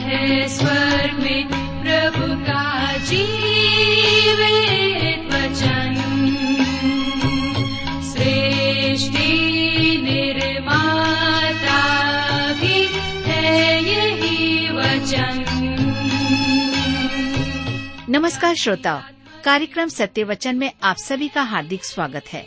थे स्वर में प्रभु का जीवित वचन, सृष्टि निर्माता भी है यही वचन। नमस्कार श्रोताओ, कार्यक्रम सत्य वचन में आप सभी का हार्दिक स्वागत है।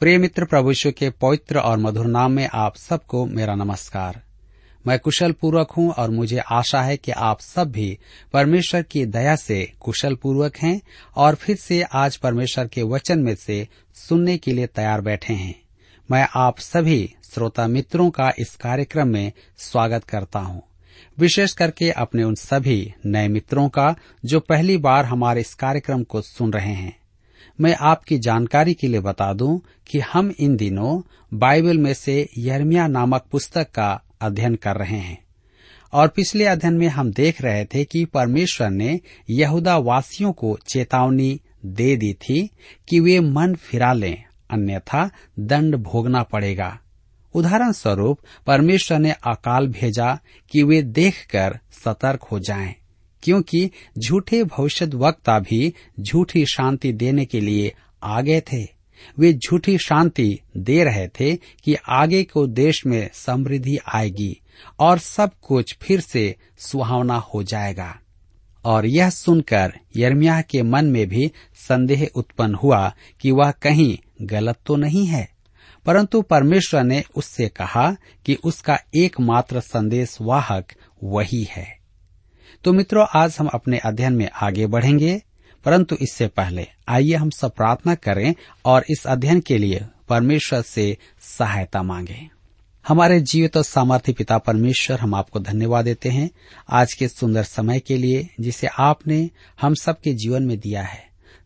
प्रिय मित्र, प्रभु यीशु के पवित्र और मधुर नाम में आप सबको मेरा नमस्कार। मैं कुशल पूर्वक हूँ और मुझे आशा है कि आप सब भी परमेश्वर की दया से कुशल पूर्वक हैं और फिर से आज परमेश्वर के वचन में से सुनने के लिए तैयार बैठे हैं। मैं आप सभी श्रोता मित्रों का इस कार्यक्रम में स्वागत करता हूँ, विशेष करके अपने उन सभी नए मित्रों का जो पहली बार हमारे इस कार्यक्रम को सुन रहे हैं। मैं आपकी जानकारी के लिए बता दूं कि हम इन दिनों बाइबल में से यिर्मयाह नामक पुस्तक का अध्ययन कर रहे हैं और पिछले अध्ययन में हम देख रहे थे कि परमेश्वर ने यहूदा वासियों को चेतावनी दे दी थी कि वे मन फिरा लें, अन्यथा दंड भोगना पड़ेगा। उदाहरण स्वरूप परमेश्वर ने अकाल भेजा कि वे देखकर सतर्क हो जाएं, क्योंकि झूठे भविष्यद्वक्ता भी झूठी शांति देने के लिए आ गए थे। वे झूठी शांति दे रहे थे कि आगे को देश में समृद्धि आएगी और सब कुछ फिर से सुहावना हो जाएगा। और यह सुनकर यिर्मयाह के मन में भी संदेह उत्पन्न हुआ कि वह कहीं गलत तो नहीं है, परंतु परमेश्वर ने उससे कहा कि उसका एकमात्र संदेशवाहक वही है। तो मित्रों, आज हम अपने अध्ययन में आगे बढ़ेंगे, परंतु इससे पहले आइए हम सब प्रार्थना करें और इस अध्ययन के लिए परमेश्वर से सहायता मांगें। हमारे जीवित और सामर्थ्य पिता परमेश्वर, हम आपको धन्यवाद देते हैं आज के सुंदर समय के लिए जिसे आपने हम सबके जीवन में दिया है,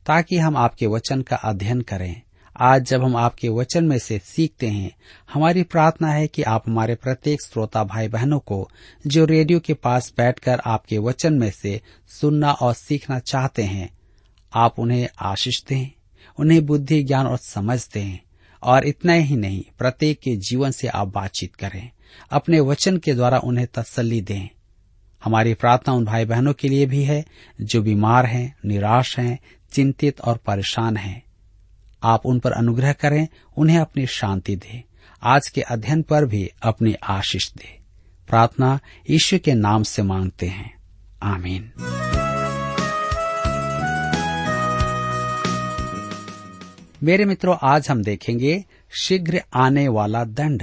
ताकि हम आपके वचन का अध्ययन करें, आज जब हम आपके वचन में से सीखते हैं, हमारी प्रार्थना है कि आप हमारे प्रत्येक श्रोता भाई बहनों को जो रेडियो के पास बैठकर आपके वचन में से सुनना और सीखना चाहते हैं, आप उन्हें आशीष दें, उन्हें बुद्धि, ज्ञान और समझ दें। और इतना ही नहीं, प्रत्येक के जीवन से आप बातचीत करें, अपने वचन के द्वारा उन्हें तसल्ली दें। हमारी प्रार्थना उन भाई बहनों के लिए भी है जो बीमार हैं, निराश हैं, चिंतित और परेशान हैं। आप उन पर अनुग्रह करें, उन्हें अपनी शांति दें, आज के अध्ययन पर भी अपनी आशीष दें। प्रार्थना ईश्वर के नाम से मांगते हैं, आमीन। मेरे मित्रों, आज हम देखेंगे शीघ्र आने वाला दंड।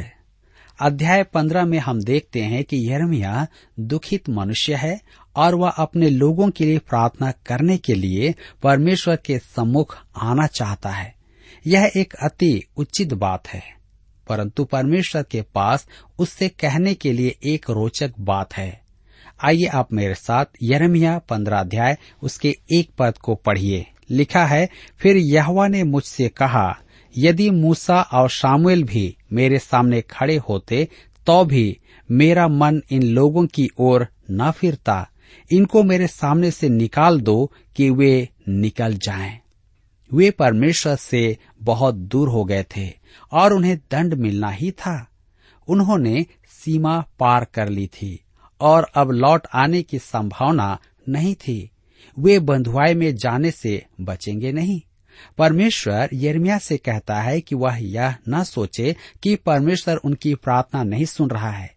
अध्याय 15 में हम देखते हैं कि यिर्मयाह दुखित मनुष्य है और वह अपने लोगों के लिए प्रार्थना करने के लिए परमेश्वर के सम्मुख आना चाहता है। यह एक अति उचित बात है, परंतु परमेश्वर के पास उससे कहने के लिए एक रोचक बात है। आइए आप मेरे साथ यिर्मयाह 15 अध्याय उसके 1 पद को पढ़िए। लिखा है, फिर यहोवा ने मुझसे कहा, यदि मूसा और शामुएल भी मेरे सामने खड़े होते तो भी मेरा मन इन लोगों की ओर न फिरता। इनको मेरे सामने से निकाल दो कि वे निकल जाएं। वे परमेश्वर से बहुत दूर हो गए थे और उन्हें दंड मिलना ही था। उन्होंने सीमा पार कर ली थी और अब लौट आने की संभावना नहीं थी। वे बंधुआई में जाने से बचेंगे नहीं। परमेश्वर यिर्मयाह से कहता है कि वह यह न सोचे कि परमेश्वर उनकी प्रार्थना नहीं सुन रहा है।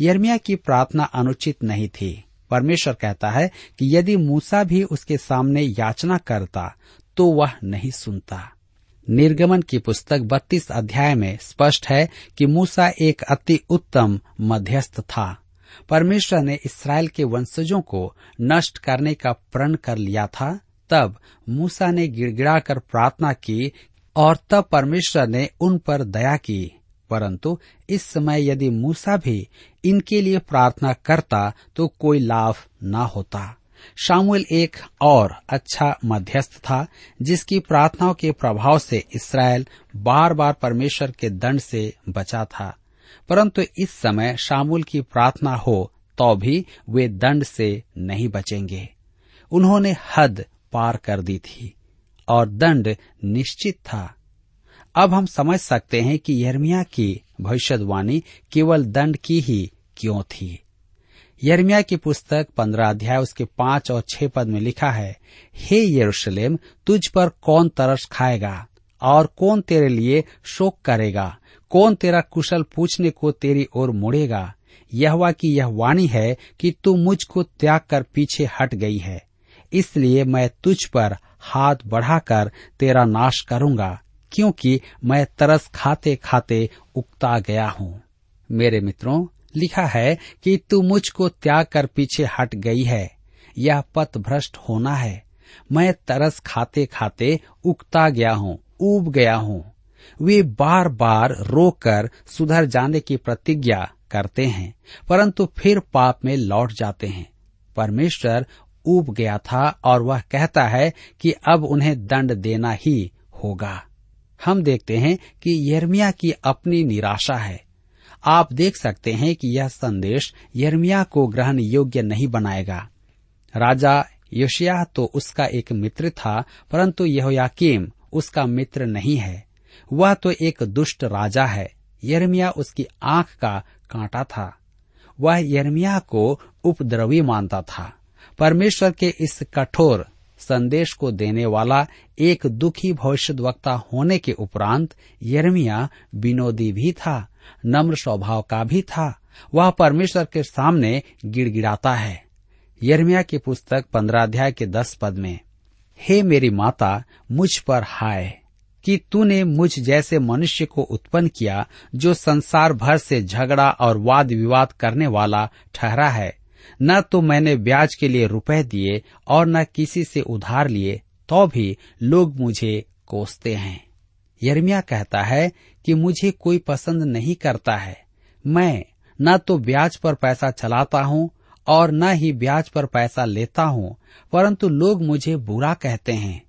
यिर्मयाह की प्रार्थना अनुचित नहीं थी। परमेश्वर कहता है कि यदि मूसा भी उसके सामने याचना करता तो वह नहीं सुनता। निर्गमन की पुस्तक 32 अध्याय में स्पष्ट है कि मूसा एक अति उत्तम मध्यस्थ था। परमेश्वर ने इस्राएल के वंशजों को नष्ट करने का प्रण कर लिया था। तब मूसा ने गिड़गिड़ाकर प्रार्थना की और तब परमेश्वर ने उन पर दया की। परंतु इस समय यदि मूसा भी इनके लिए प्रार्थना करता तो कोई लाभ न होता। शामुएल एक और अच्छा मध्यस्थ था, जिसकी प्रार्थनाओं के प्रभाव से इस्राएल बार बार परमेश्वर के दंड से बचा था। परंतु इस समय शामुएल की प्रार्थना हो तो भी वे दंड से नहीं बचेंगे। उन्होंने हद पार कर दी थी और दंड निश्चित था। अब हम समझ सकते हैं कि यिर्मयाह की भविष्यवाणी केवल दंड की ही क्यों थी। यिर्मयाह की पुस्तक 15 अध्याय उसके 5 और 6 पद में लिखा है, हे यरूशलेम, तुझ पर कौन तरस खाएगा और कौन तेरे लिए शोक करेगा? कौन तेरा कुशल पूछने को तेरी ओर मुड़ेगा? यहोवा की यह वाणी है कि तू मुझको त्याग कर पीछे हट गई है, इसलिए मैं तुझ पर हाथ बढ़ाकर तेरा नाश करूंगा, क्योंकि मैं तरस खाते खाते उकता गया हूँ। मेरे मित्रों, लिखा है कि तू मुझको त्याग कर पीछे हट गई है। यह पथ भ्रष्ट होना है। मैं तरस खाते खाते उकता गया हूँ, ऊब गया हूँ। वे बार बार रोकर सुधर जाने की प्रतिज्ञा करते हैं, परंतु फिर पाप में लौट जाते हैं। परमेश्वर ऊब गया था और वह कहता है कि अब उन्हें दंड देना ही होगा। हम देखते हैं कि यिर्मयाह की अपनी निराशा है। आप देख सकते हैं कि यह संदेश यिर्मयाह को ग्रहण योग्य नहीं बनाएगा। राजा योशिय्याह तो उसका एक मित्र था, परंतु यहोयाकीम उसका मित्र नहीं है। वह तो एक दुष्ट राजा है। यिर्मयाह उसकी आंख का कांटा था। वह यिर्मयाह को उपद्रवी मानता था। परमेश्वर के इस कठोर संदेश को देने वाला एक दुखी भविष्यद्वक्ता होने के उपरांत यिर्मयाह विनोदी भी था, नम्र स्वभाव का भी था। वह परमेश्वर के सामने गिड़गिड़ाता है। यिर्मयाह की पुस्तक 15 अध्याय के 10 पद में, हे मेरी माता, मुझ पर हाय कि तूने मुझ जैसे मनुष्य को उत्पन्न किया, जो संसार भर से झगड़ा और वाद विवाद करने वाला ठहरा है। न तो मैंने ब्याज के लिए रुपए दिए और न किसी से उधार लिए, तो भी लोग मुझे कोसते हैं। यिर्मयाह कहता है कि मुझे कोई पसंद नहीं करता है। मैं न तो ब्याज पर पैसा चलाता हूँ और न ही ब्याज पर पैसा लेता हूँ, परंतु लोग मुझे बुरा कहते हैं।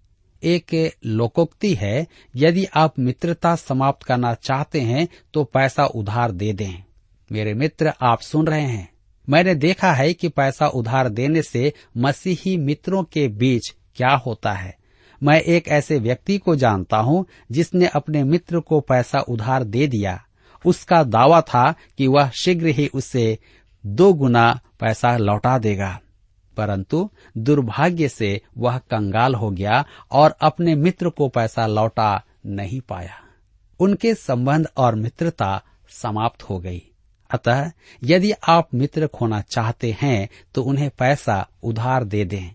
एक लोकोक्ति है, यदि आप मित्रता समाप्त करना चाहते हैं तो पैसा उधार दे दें। मेरे मित्र, आप सुन रहे हैं, मैंने देखा है कि पैसा उधार देने से मसीही मित्रों के बीच क्या होता है। मैं एक ऐसे व्यक्ति को जानता हूँ जिसने अपने मित्र को पैसा उधार दे दिया। उसका दावा था कि वह शीघ्र ही उसे 2 गुना पैसा लौटा देगा, परंतु दुर्भाग्य से वह कंगाल हो गया और अपने मित्र को पैसा लौटा नहीं पाया। उनके संबंध और मित्रता समाप्त हो गई। अतः यदि आप मित्र खोना चाहते हैं तो उन्हें पैसा उधार दे दें।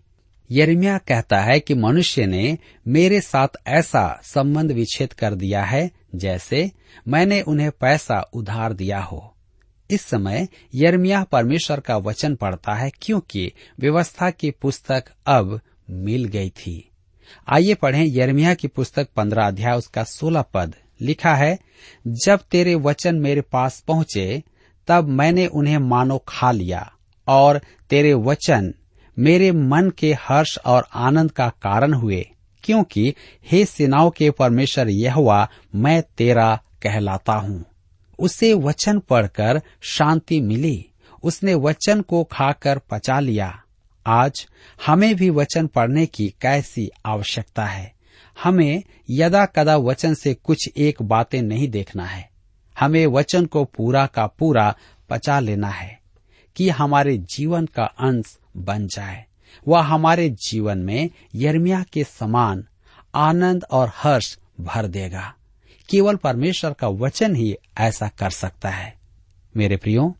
यिर्मयाह कहता है कि मनुष्य ने मेरे साथ ऐसा संबंध विच्छेद कर दिया है जैसे मैंने उन्हें पैसा उधार दिया हो। इस समय यिर्मयाह परमेश्वर का वचन पढ़ता है, क्योंकि व्यवस्था की पुस्तक अब मिल गई थी। आइए पढ़ें यिर्मयाह की पुस्तक 15 अध्याय उसका 16 पद। लिखा है, जब तेरे वचन मेरे पास पहुँचे तब मैंने उन्हें मानो खा लिया, और तेरे वचन मेरे मन के हर्ष और आनंद का कारण हुए, क्योंकि हे सेनाओं के परमेश्वर यहोवा, मैं तेरा कहलाता हूँ। उसे वचन पढ़कर शांति मिली। उसने वचन को खाकर पचा लिया। आज हमें भी वचन पढ़ने की कैसी आवश्यकता है। हमें यदा कदा वचन से कुछ एक बातें नहीं देखना है। हमें वचन को पूरा का पूरा पचा लेना है कि हमारे जीवन का अंश बन जाए। वह हमारे जीवन में यिर्मयाह के समान आनंद और हर्ष भर देगा। केवल परमेश्वर का वचन ही ऐसा कर सकता है। मेरे प्रियो,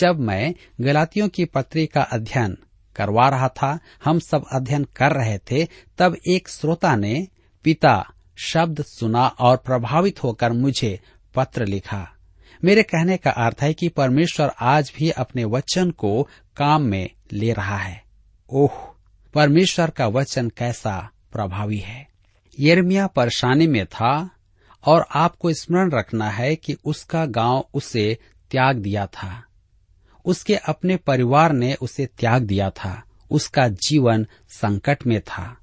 जब मैं गलातियों की पत्री का अध्ययन करवा रहा था, हम सब अध्ययन कर रहे थे, तब एक श्रोता ने पिता शब्द सुना और प्रभावित होकर मुझे पत्र लिखा। मेरे कहने का अर्थ है कि परमेश्वर आज भी अपने वचन को काम में ले रहा है। ओह, परमेश्वर का वचन कैसा प्रभावी है। यिर्मयाह परेशानी में था, और आपको स्मरण रखना है कि उसका गांव उसे त्याग दिया था, उसके अपने परिवार ने उसे त्याग दिया था, उसका जीवन संकट में था।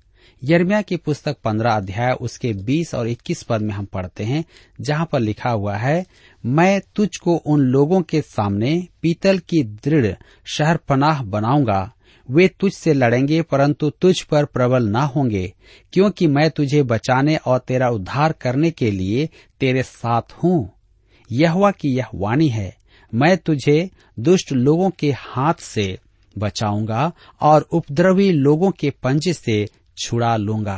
यिर्मयाह की पुस्तक 15 अध्याय उसके 20 और 21 पद में हम पढ़ते हैं, जहाँ पर लिखा हुआ है, मैं तुझको उन लोगों के सामने पीतल की दृढ़ शहरपनाह बनाऊंगा। वे तुझ से लड़ेंगे परंतु तुझ पर प्रबल ना होंगे, क्योंकि मैं तुझे बचाने और तेरा उद्धार करने के लिए तेरे साथ हूँ। यहोवा की यह वाणी है, मैं तुझे दुष्ट लोगों के हाथ से बचाऊंगा और उपद्रवी लोगों के पंजे से छुड़ा लूंगा।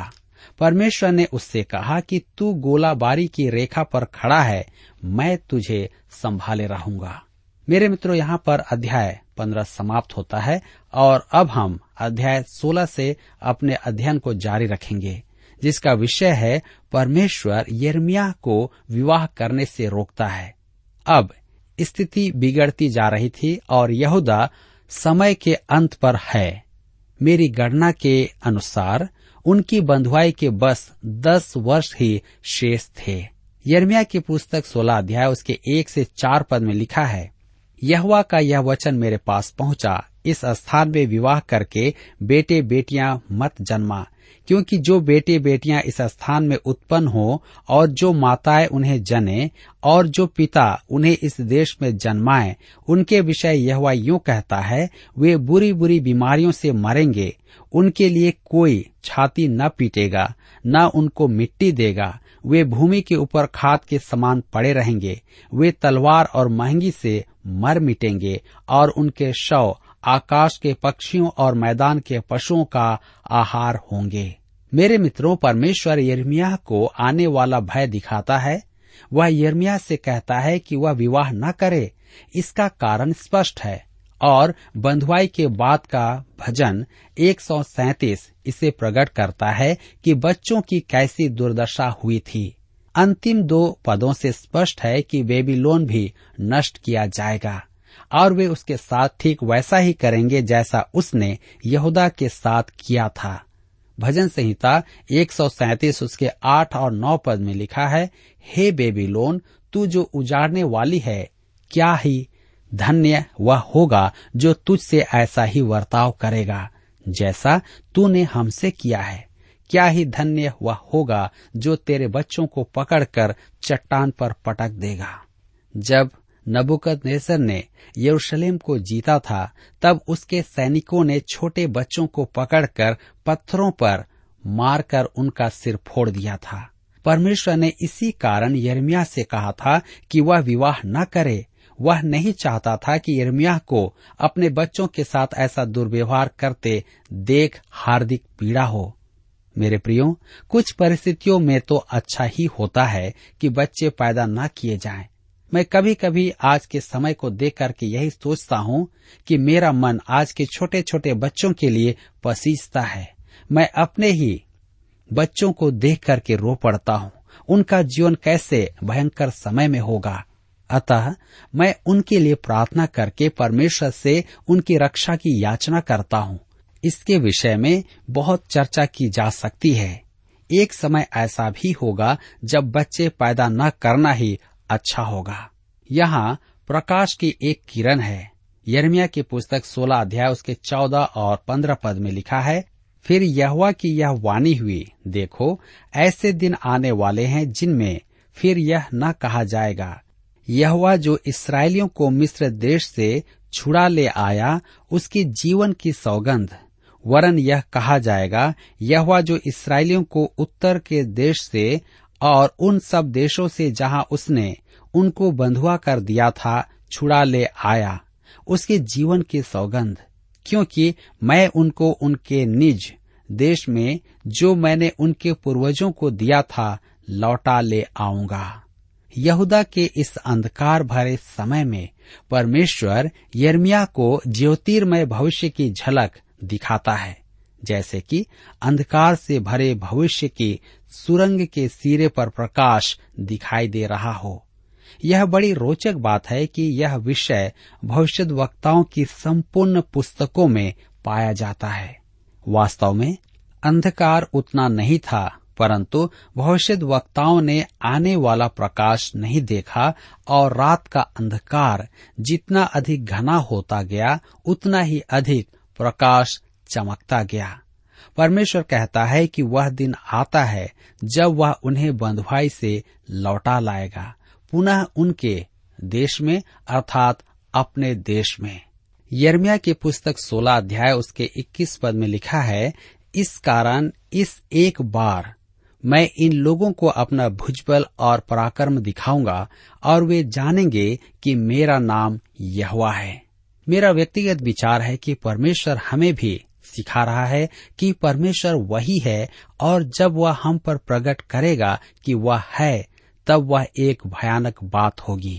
परमेश्वर ने उससे कहा कि तू गोलाबारी की रेखा पर खड़ा है, मैं तुझे संभाले रहूंगा। मेरे मित्रों, यहाँ पर अध्याय 15 समाप्त होता है, और अब हम अध्याय 16 से अपने अध्ययन को जारी रखेंगे, जिसका विषय है परमेश्वर यिर्मयाह को विवाह करने से रोकता है। अब स्थिति बिगड़ती जा रही थी और यहूदा समय के अंत पर है। मेरी गणना के अनुसार उनकी बंधुआई के बस 10 वर्ष ही शेष थे। यिर्मयाह की पुस्तक 16 अध्याय उसके 1 से 4 पद में लिखा है, यहोवा का यह वचन मेरे पास पहुंचा, इस स्थान में विवाह करके बेटे बेटियां मत जन्मा, क्योंकि जो बेटे बेटियां इस स्थान में उत्पन्न हो और जो माताएं उन्हें जने और जो पिता उन्हें इस देश में जन्माएं, उनके विषय यहोवा यूं कहता है, वे बुरी बुरी बीमारियों से मरेंगे। उनके लिए कोई छाती न पीटेगा, न उनको मिट्टी देगा। वे भूमि के ऊपर खाद के समान पड़े रहेंगे। वे तलवार और महंगी से मर मिटेंगे, और उनके शव आकाश के पक्षियों और मैदान के पशुओं का आहार होंगे। मेरे मित्रों, परमेश्वर यिर्मयाह को आने वाला भय दिखाता है। वह यिर्मयाह से कहता है कि वह विवाह न करे। इसका कारण स्पष्ट है, और बंधुआई के बाद का भजन 137 इसे प्रकट करता है कि बच्चों की कैसी दुर्दशा हुई थी। अंतिम 2 पदों से स्पष्ट है कि बेबीलोन भी नष्ट किया जाएगा, और वे उसके साथ ठीक वैसा ही करेंगे जैसा उसने यहूदा के साथ किया था। भजन संहिता 137 उसके 8 और 9 पद में लिखा है, हे बेबीलोन, तू जो उजाड़ने वाली है, क्या ही धन्य वह होगा जो तुझसे ऐसा ही वर्ताव करेगा जैसा तूने हमसे किया है। क्या ही धन्य हुआ होगा जो तेरे बच्चों को पकड़कर चट्टान पर पटक देगा। जब नबूकदनेस्सर ने यरूशलेम को जीता था तब उसके सैनिकों ने छोटे बच्चों को पकड़कर पत्थरों पर मारकर उनका सिर फोड़ दिया था। परमेश्वर ने इसी कारण यिर्मयाह से कहा था कि वह विवाह न करे। वह नहीं चाहता था कि यिर्मयाह को अपने बच्चों के साथ ऐसा दुर्व्यवहार करते देख हार्दिक पीड़ा हो। मेरे प्रियो, कुछ परिस्थितियों में तो अच्छा ही होता है कि बच्चे पैदा न किए जाएं। मैं कभी कभी आज के समय को देख करके यही सोचता हूँ कि मेरा मन आज के छोटे छोटे बच्चों के लिए पसीजता है। मैं अपने ही बच्चों को देख करके रो पड़ता हूँ। उनका जीवन कैसे भयंकर समय में होगा। अतः मैं उनके लिए प्रार्थना करके परमेश्वर से उनकी रक्षा की याचना करता हूँ। इसके विषय में बहुत चर्चा की जा सकती है। एक समय ऐसा भी होगा जब बच्चे पैदा न करना ही अच्छा होगा। यहाँ प्रकाश की एक किरण है। यिर्मयाह की पुस्तक 16 अध्याय उसके 14 और 15 पद में लिखा है, फिर यहोवा की यह वाणी हुई, देखो ऐसे दिन आने वाले हैं जिनमें फिर यह न कहा जाएगा, यहोवा जो इस्राएलियों को मिस्र देश से छुड़ा ले आया उसकी जीवन की सौगंध, वरन यह कहा जाएगा, यहोवा जो इस्राएलियों को उत्तर के देश से और उन सब देशों से जहां उसने उनको बंधुआ कर दिया था छुड़ा ले आया, उसके जीवन की सौगंध, क्योंकि मैं उनको उनके निज देश में जो मैंने उनके पूर्वजों को दिया था लौटा ले आऊंगा। यहूदा के इस अंधकार भरे समय में परमेश्वर यिर्मयाह को ज्योतिर्मय भविष्य की झलक दिखाता है, जैसे कि अंधकार से भरे भविष्य की सुरंग के सिरे पर प्रकाश दिखाई दे रहा हो। यह बड़ी रोचक बात है कि यह विषय भविष्यद्वक्ताओं की संपूर्ण पुस्तकों में पाया जाता है। वास्तव में अंधकार उतना नहीं था, परंतु भविष्यद्वक्ताओं ने आने वाला प्रकाश नहीं देखा और रात का अंधकार जितना अधिक घना होता गया उतना ही अधिक प्रकाश चमकता गया। परमेश्वर कहता है कि वह दिन आता है जब वह उन्हें बंधुआई से लौटा लाएगा, पुनः उनके देश में अर्थात अपने देश में। यिर्मयाह की पुस्तक 16 अध्याय उसके 21 पद में लिखा है, इस कारण इस एक बार मैं इन लोगों को अपना भुजबल और पराक्रम दिखाऊंगा और वे जानेंगे कि मेरा नाम यहोवा है। मेरा व्यक्तिगत विचार है कि परमेश्वर हमें भी सिखा रहा है कि परमेश्वर वही है, और जब वह हम पर प्रकट करेगा कि वह है तब वह एक भयानक बात होगी।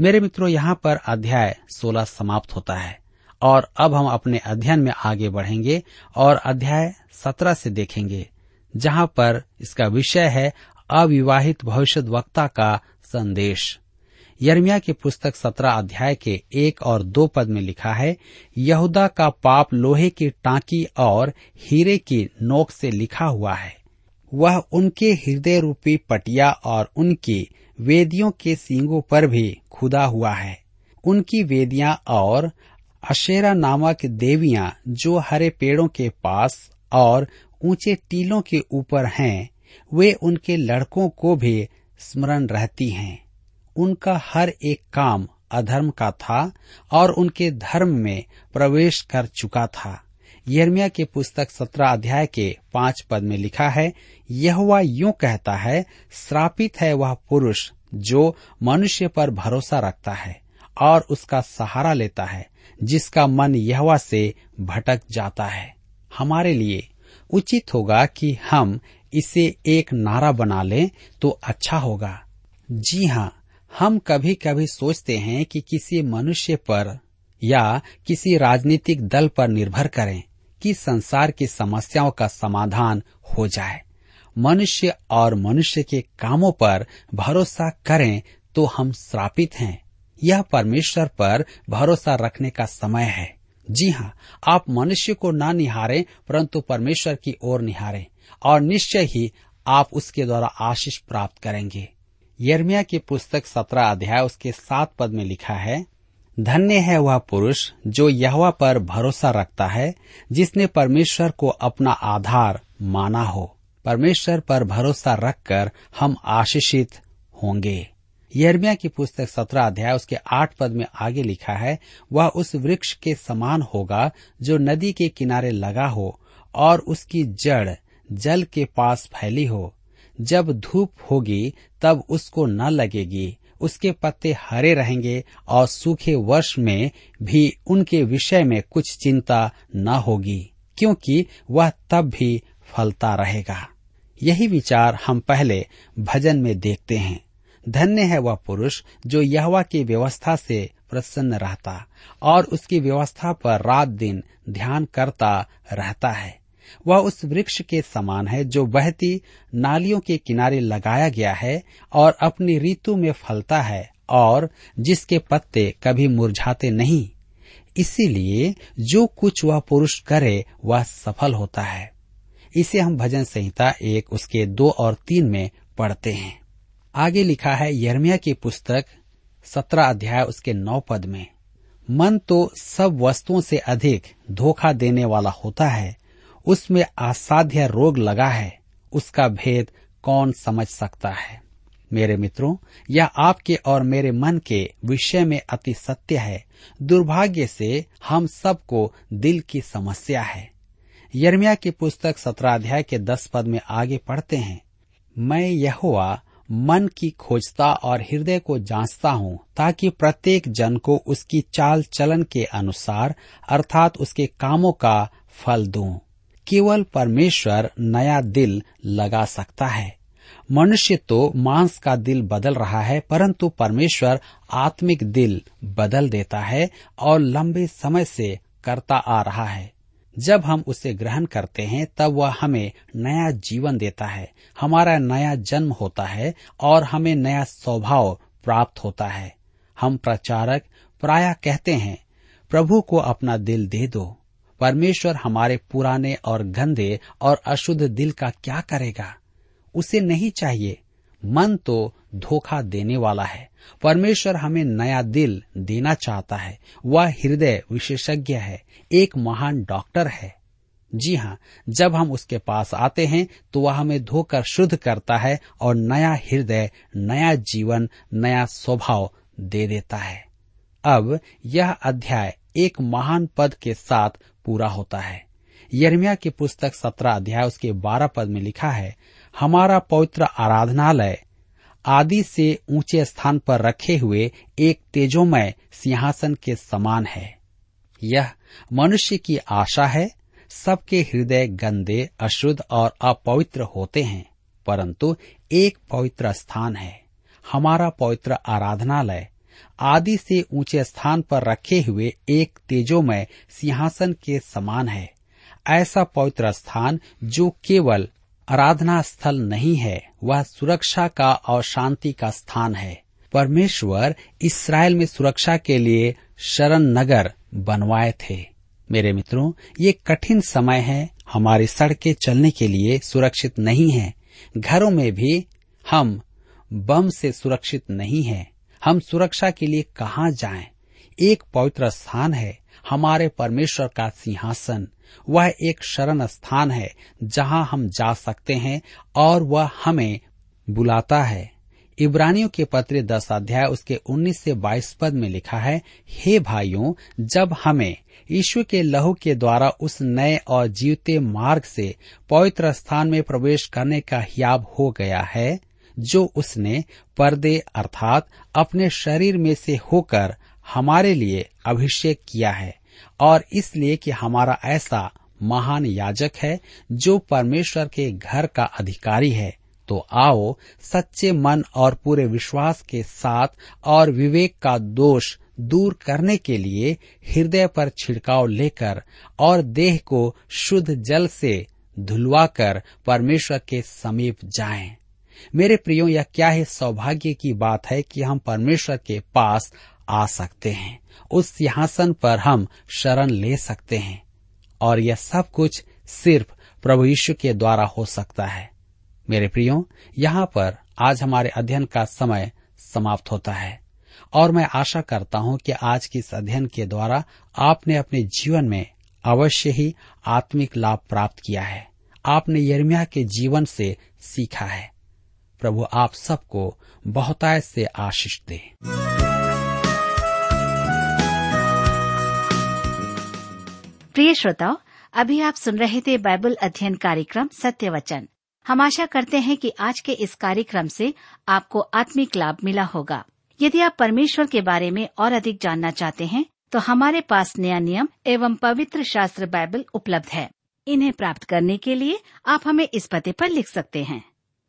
मेरे मित्रों, यहाँ पर अध्याय 16 समाप्त होता है और अब हम अपने अध्ययन में आगे बढ़ेंगे और अध्याय 17 से देखेंगे, जहाँ पर इसका विषय है अविवाहित भविष्यद्वक्ता का संदेश। यिर्मयाह की पुस्तक 17 अध्याय के 1 और 2 पद में लिखा है, यहूदा का पाप लोहे की टांकी और हीरे की नोक से लिखा हुआ है, वह उनके हृदय रूपी पटिया और उनकी वेदियों के सींगों पर भी खुदा हुआ है। उनकी वेदियां और अशेरा नामक देवियां जो हरे पेड़ों के पास और ऊंचे टीलों के ऊपर हैं, वे उनके लड़कों को भी स्मरण रहती हैं। उनका हर एक काम अधर्म का था और उनके धर्म में प्रवेश कर चुका था। यिर्मयाह की पुस्तक 17 अध्याय के 5 पद में लिखा है, यहोवा यूं कहता है, श्रापित है वह पुरुष जो मनुष्य पर भरोसा रखता है और उसका सहारा लेता है, जिसका मन यहोवा से भटक जाता है। हमारे लिए उचित होगा कि हम इसे एक नारा बना लें तो अच्छा होगा। जी हाँ, हम कभी कभी सोचते हैं कि किसी मनुष्य पर या किसी राजनीतिक दल पर निर्भर करें कि संसार की समस्याओं का समाधान हो जाए। मनुष्य और मनुष्य के कामों पर भरोसा करें तो हम श्रापित हैं। यह परमेश्वर पर भरोसा रखने का समय है। जी हाँ, आप मनुष्य को ना निहारें परंतु परमेश्वर की ओर निहारें और निश्चय ही आप उसके द्वारा आशीष प्राप्त करेंगे। यिर्मयाह की पुस्तक 17 अध्याय उसके 7 पद में लिखा है, धन्य है वह पुरुष जो यहोवा पर भरोसा रखता है, जिसने परमेश्वर को अपना आधार माना हो। परमेश्वर पर भरोसा रखकर हम आशीषित होंगे। यिर्मयाह की पुस्तक 17 अध्याय उसके 8 पद में आगे लिखा है, वह उस वृक्ष के समान होगा जो नदी के किनारे लगा हो और उसकी जड़ जल के पास फैली हो। जब धूप होगी तब उसको न लगेगी, उसके पत्ते हरे रहेंगे और सूखे वर्ष में भी उनके विषय में कुछ चिंता न होगी, क्योंकि वह तब भी फलता रहेगा। यही विचार हम पहले भजन में देखते हैं। धन्य है वह पुरुष जो यहोवा की व्यवस्था से प्रसन्न रहता और उसकी व्यवस्था पर रात दिन ध्यान करता रहता है। वह उस वृक्ष के समान है जो बहती नालियों के किनारे लगाया गया है और अपनी ऋतु में फलता है और जिसके पत्ते कभी मुरझाते नहीं। इसीलिए जो कुछ वह पुरुष करे वह सफल होता है। इसे हम भजन संहिता 1 उसके 2 और 3 में पढ़ते हैं। आगे लिखा है यिर्मयाह की पुस्तक 17 अध्याय उसके 9 पद में, मन तो सब वस्तुओं से अधिक धोखा देने वाला होता है, उसमें असाध्य रोग लगा है, उसका भेद कौन समझ सकता है। मेरे मित्रों, यह आपके और मेरे मन के विषय में अति सत्य है। दुर्भाग्य से हम सबको दिल की समस्या है। यिर्मयाह की पुस्तक 17 अध्याय के 10 पद में आगे पढ़ते हैं, मैं यहोवा मन की खोजता और हृदय को जांचता हूँ, ताकि प्रत्येक जन को उसकी चाल चलन के अनुसार अर्थात उसके कामों का फल दूं। केवल परमेश्वर नया दिल लगा सकता है। मनुष्य तो मांस का दिल बदल रहा है, परंतु परमेश्वर आत्मिक दिल बदल देता है और लंबे समय से करता आ रहा है। जब हम उसे ग्रहण करते हैं तब वह हमें नया जीवन देता है, हमारा नया जन्म होता है और हमें नया स्वभाव प्राप्त होता है। हम प्रचारक प्रायः कहते हैं, प्रभु को अपना दिल दे दो। परमेश्वर हमारे पुराने और गंदे और अशुद्ध दिल का क्या करेगा? उसे नहीं चाहिए। मन तो धोखा देने वाला है। परमेश्वर हमें नया दिल देना चाहता है। वह हृदय विशेषज्ञ है, एक महान डॉक्टर है। जी हाँ, जब हम उसके पास आते हैं तो वह हमें धोकर शुद्ध करता है और नया हृदय, नया जीवन, नया स्वभाव दे देता है। अब यह अध्याय एक महान पद के साथ पूरा होता है। यिर्मयाह की पुस्तक 17 अध्याय उसके 12 पद में लिखा है, हमारा पवित्र आराधनालय आदि से ऊंचे स्थान पर रखे हुए एक तेजोमय सिंहासन के समान है। यह मनुष्य की आशा है। सबके हृदय गंदे, अशुद्ध और अपवित्र होते हैं, परंतु एक पवित्र स्थान है, हमारा पवित्र आराधनालय आदि से ऊंचे स्थान पर रखे हुए एक तेजोमय सिंहासन के समान है। ऐसा पवित्र स्थान जो केवल आराधना स्थल नहीं है, वह सुरक्षा का और शांति का स्थान है। परमेश्वर इस्राएल में सुरक्षा के लिए शरण नगर बनवाए थे। मेरे मित्रों, ये कठिन समय है। हमारी सड़कें चलने के लिए सुरक्षित नहीं है। घरों में भी हम बम से सुरक्षित नहीं है। हम सुरक्षा के लिए कहाँ जाएं? एक पवित्र स्थान है हमारे परमेश्वर का सिंहासन। वह एक शरण स्थान है जहाँ हम जा सकते हैं और वह हमें बुलाता है। इब्रानियों के पत्र 10 अध्याय उसके 19 से 22 पद में लिखा है, हे भाइयों, जब हमें यीशु के लहू के द्वारा उस नए और जीवते मार्ग से पवित्र स्थान में प्रवेश करने का हियाब हो गया है, जो उसने पर्दे अर्थात अपने शरीर में से होकर हमारे लिए अभिषेक किया है, और इसलिए कि हमारा ऐसा महान याजक है जो परमेश्वर के घर का अधिकारी है, तो आओ सच्चे मन और पूरे विश्वास के साथ और विवेक का दोष दूर करने के लिए हृदय पर छिड़काव लेकर और देह को शुद्ध जल से धुलवाकर परमेश्वर के समीप जाएं। मेरे प्रियो, यह क्या है सौभाग्य की बात है कि हम परमेश्वर के पास आ सकते हैं। उस सिंहासन पर हम शरण ले सकते हैं और यह सब कुछ सिर्फ प्रभु यीशु के द्वारा हो सकता है। मेरे प्रियो, यहाँ पर आज हमारे अध्ययन का समय समाप्त होता है और मैं आशा करता हूँ कि आज के इस अध्ययन के द्वारा आपने अपने जीवन में अवश्य ही आत्मिक लाभ प्राप्त किया है। आपने यिर्मयाह के जीवन से सीखा है। प्रभु आप सबको बहुतायत से आशीष दे। प्रिय श्रोताओ, अभी आप सुन रहे थे बाइबल अध्ययन कार्यक्रम सत्य वचन। हम आशा करते हैं कि आज के इस कार्यक्रम से आपको आत्मिक लाभ मिला होगा। यदि आप परमेश्वर के बारे में और अधिक जानना चाहते हैं तो हमारे पास नया नियम एवं पवित्र शास्त्र बाइबल उपलब्ध है। इन्हें प्राप्त करने के लिए आप हमें इस पते पर लिख सकते हैं।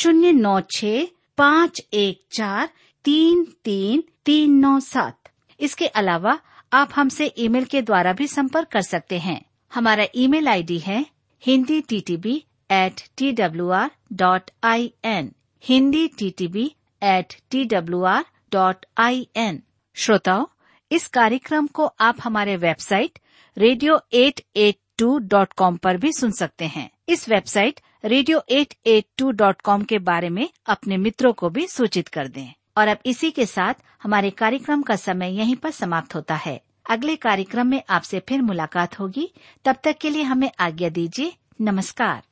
09651433397। इसके अलावा आप हमसे ईमेल के द्वारा भी संपर्क कर सकते हैं। हमारा ईमेल आईडी है hinditb@twr.in, hinditb@twr.in। श्रोताओ, इस कार्यक्रम को आप हमारे वेबसाइट radio882.com पर भी सुन सकते हैं। इस वेबसाइट radio882.com के बारे में अपने मित्रों को भी सूचित कर दें। और अब इसी के साथ हमारे कार्यक्रम का समय यहीं पर समाप्त होता है। अगले कार्यक्रम में आपसे फिर मुलाकात होगी। तब तक के लिए हमें आज्ञा दीजिए। नमस्कार।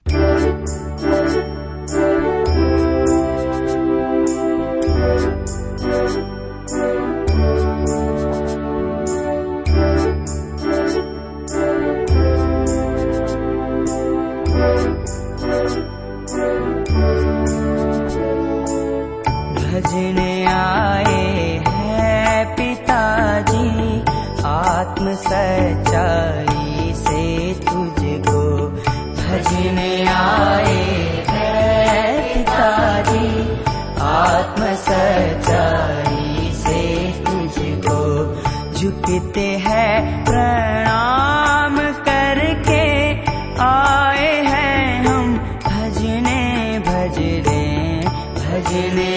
भजने आए हैं पिताजी आत्म सच्चाई से तुझको, भजने आए हैं पिताजी आत्म सच्चाई से तुझको, झुकते हैं प्रणाम करके आए हैं हम भजने भजने, भजने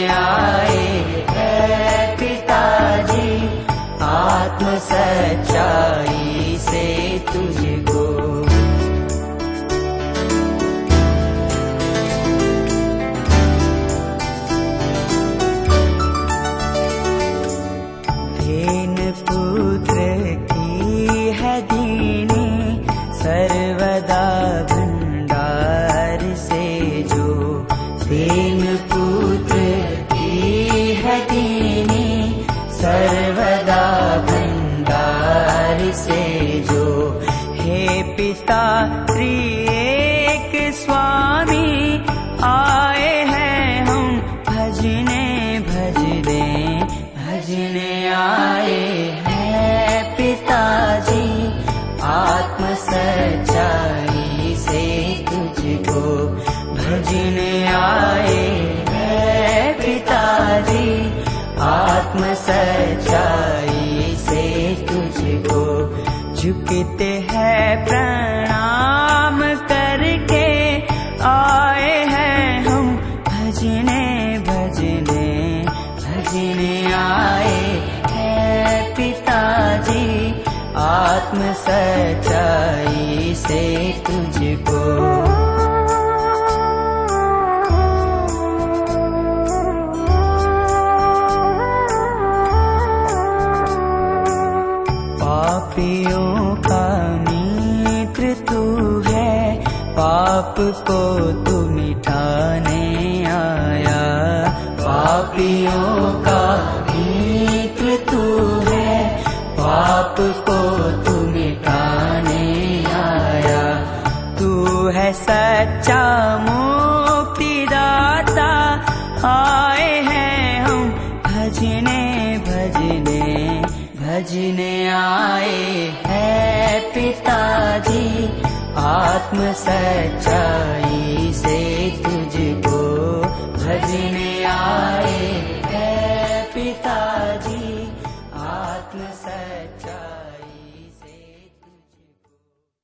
आत्म सच्चाई से तुझको। दीन पुत्र की है दीनी सर्वदा भंडार से जो, दीन पुत्र की है दीनी सर्वदा से जो, हे पिता त्रिएक स्वामी आए हैं हम भजने भजने, भजने आए हैं पिताजी आत्म सच्चाई से तुझको, भजने आए हैं पिताजी आत्म सच्चाई से तुझको, झुकते हैं प्रणाम करके आए हैं हम भजने भजने, भजने आए हैं पिताजी आत्म सच्चाई से तुझको। पापियों का मित्र तू है, पाप को तू मिटाने आया, पापियों का मित्र तू है, पाप को तू मिटाने आया, तू है सच्चा मोक्तिदाता। आए हैं हम भजने भजने भजने आए हैं पिताजी, आत्म सच्चाई से तुझको भजने आए हैं पिताजी, आत्म सच्चाई।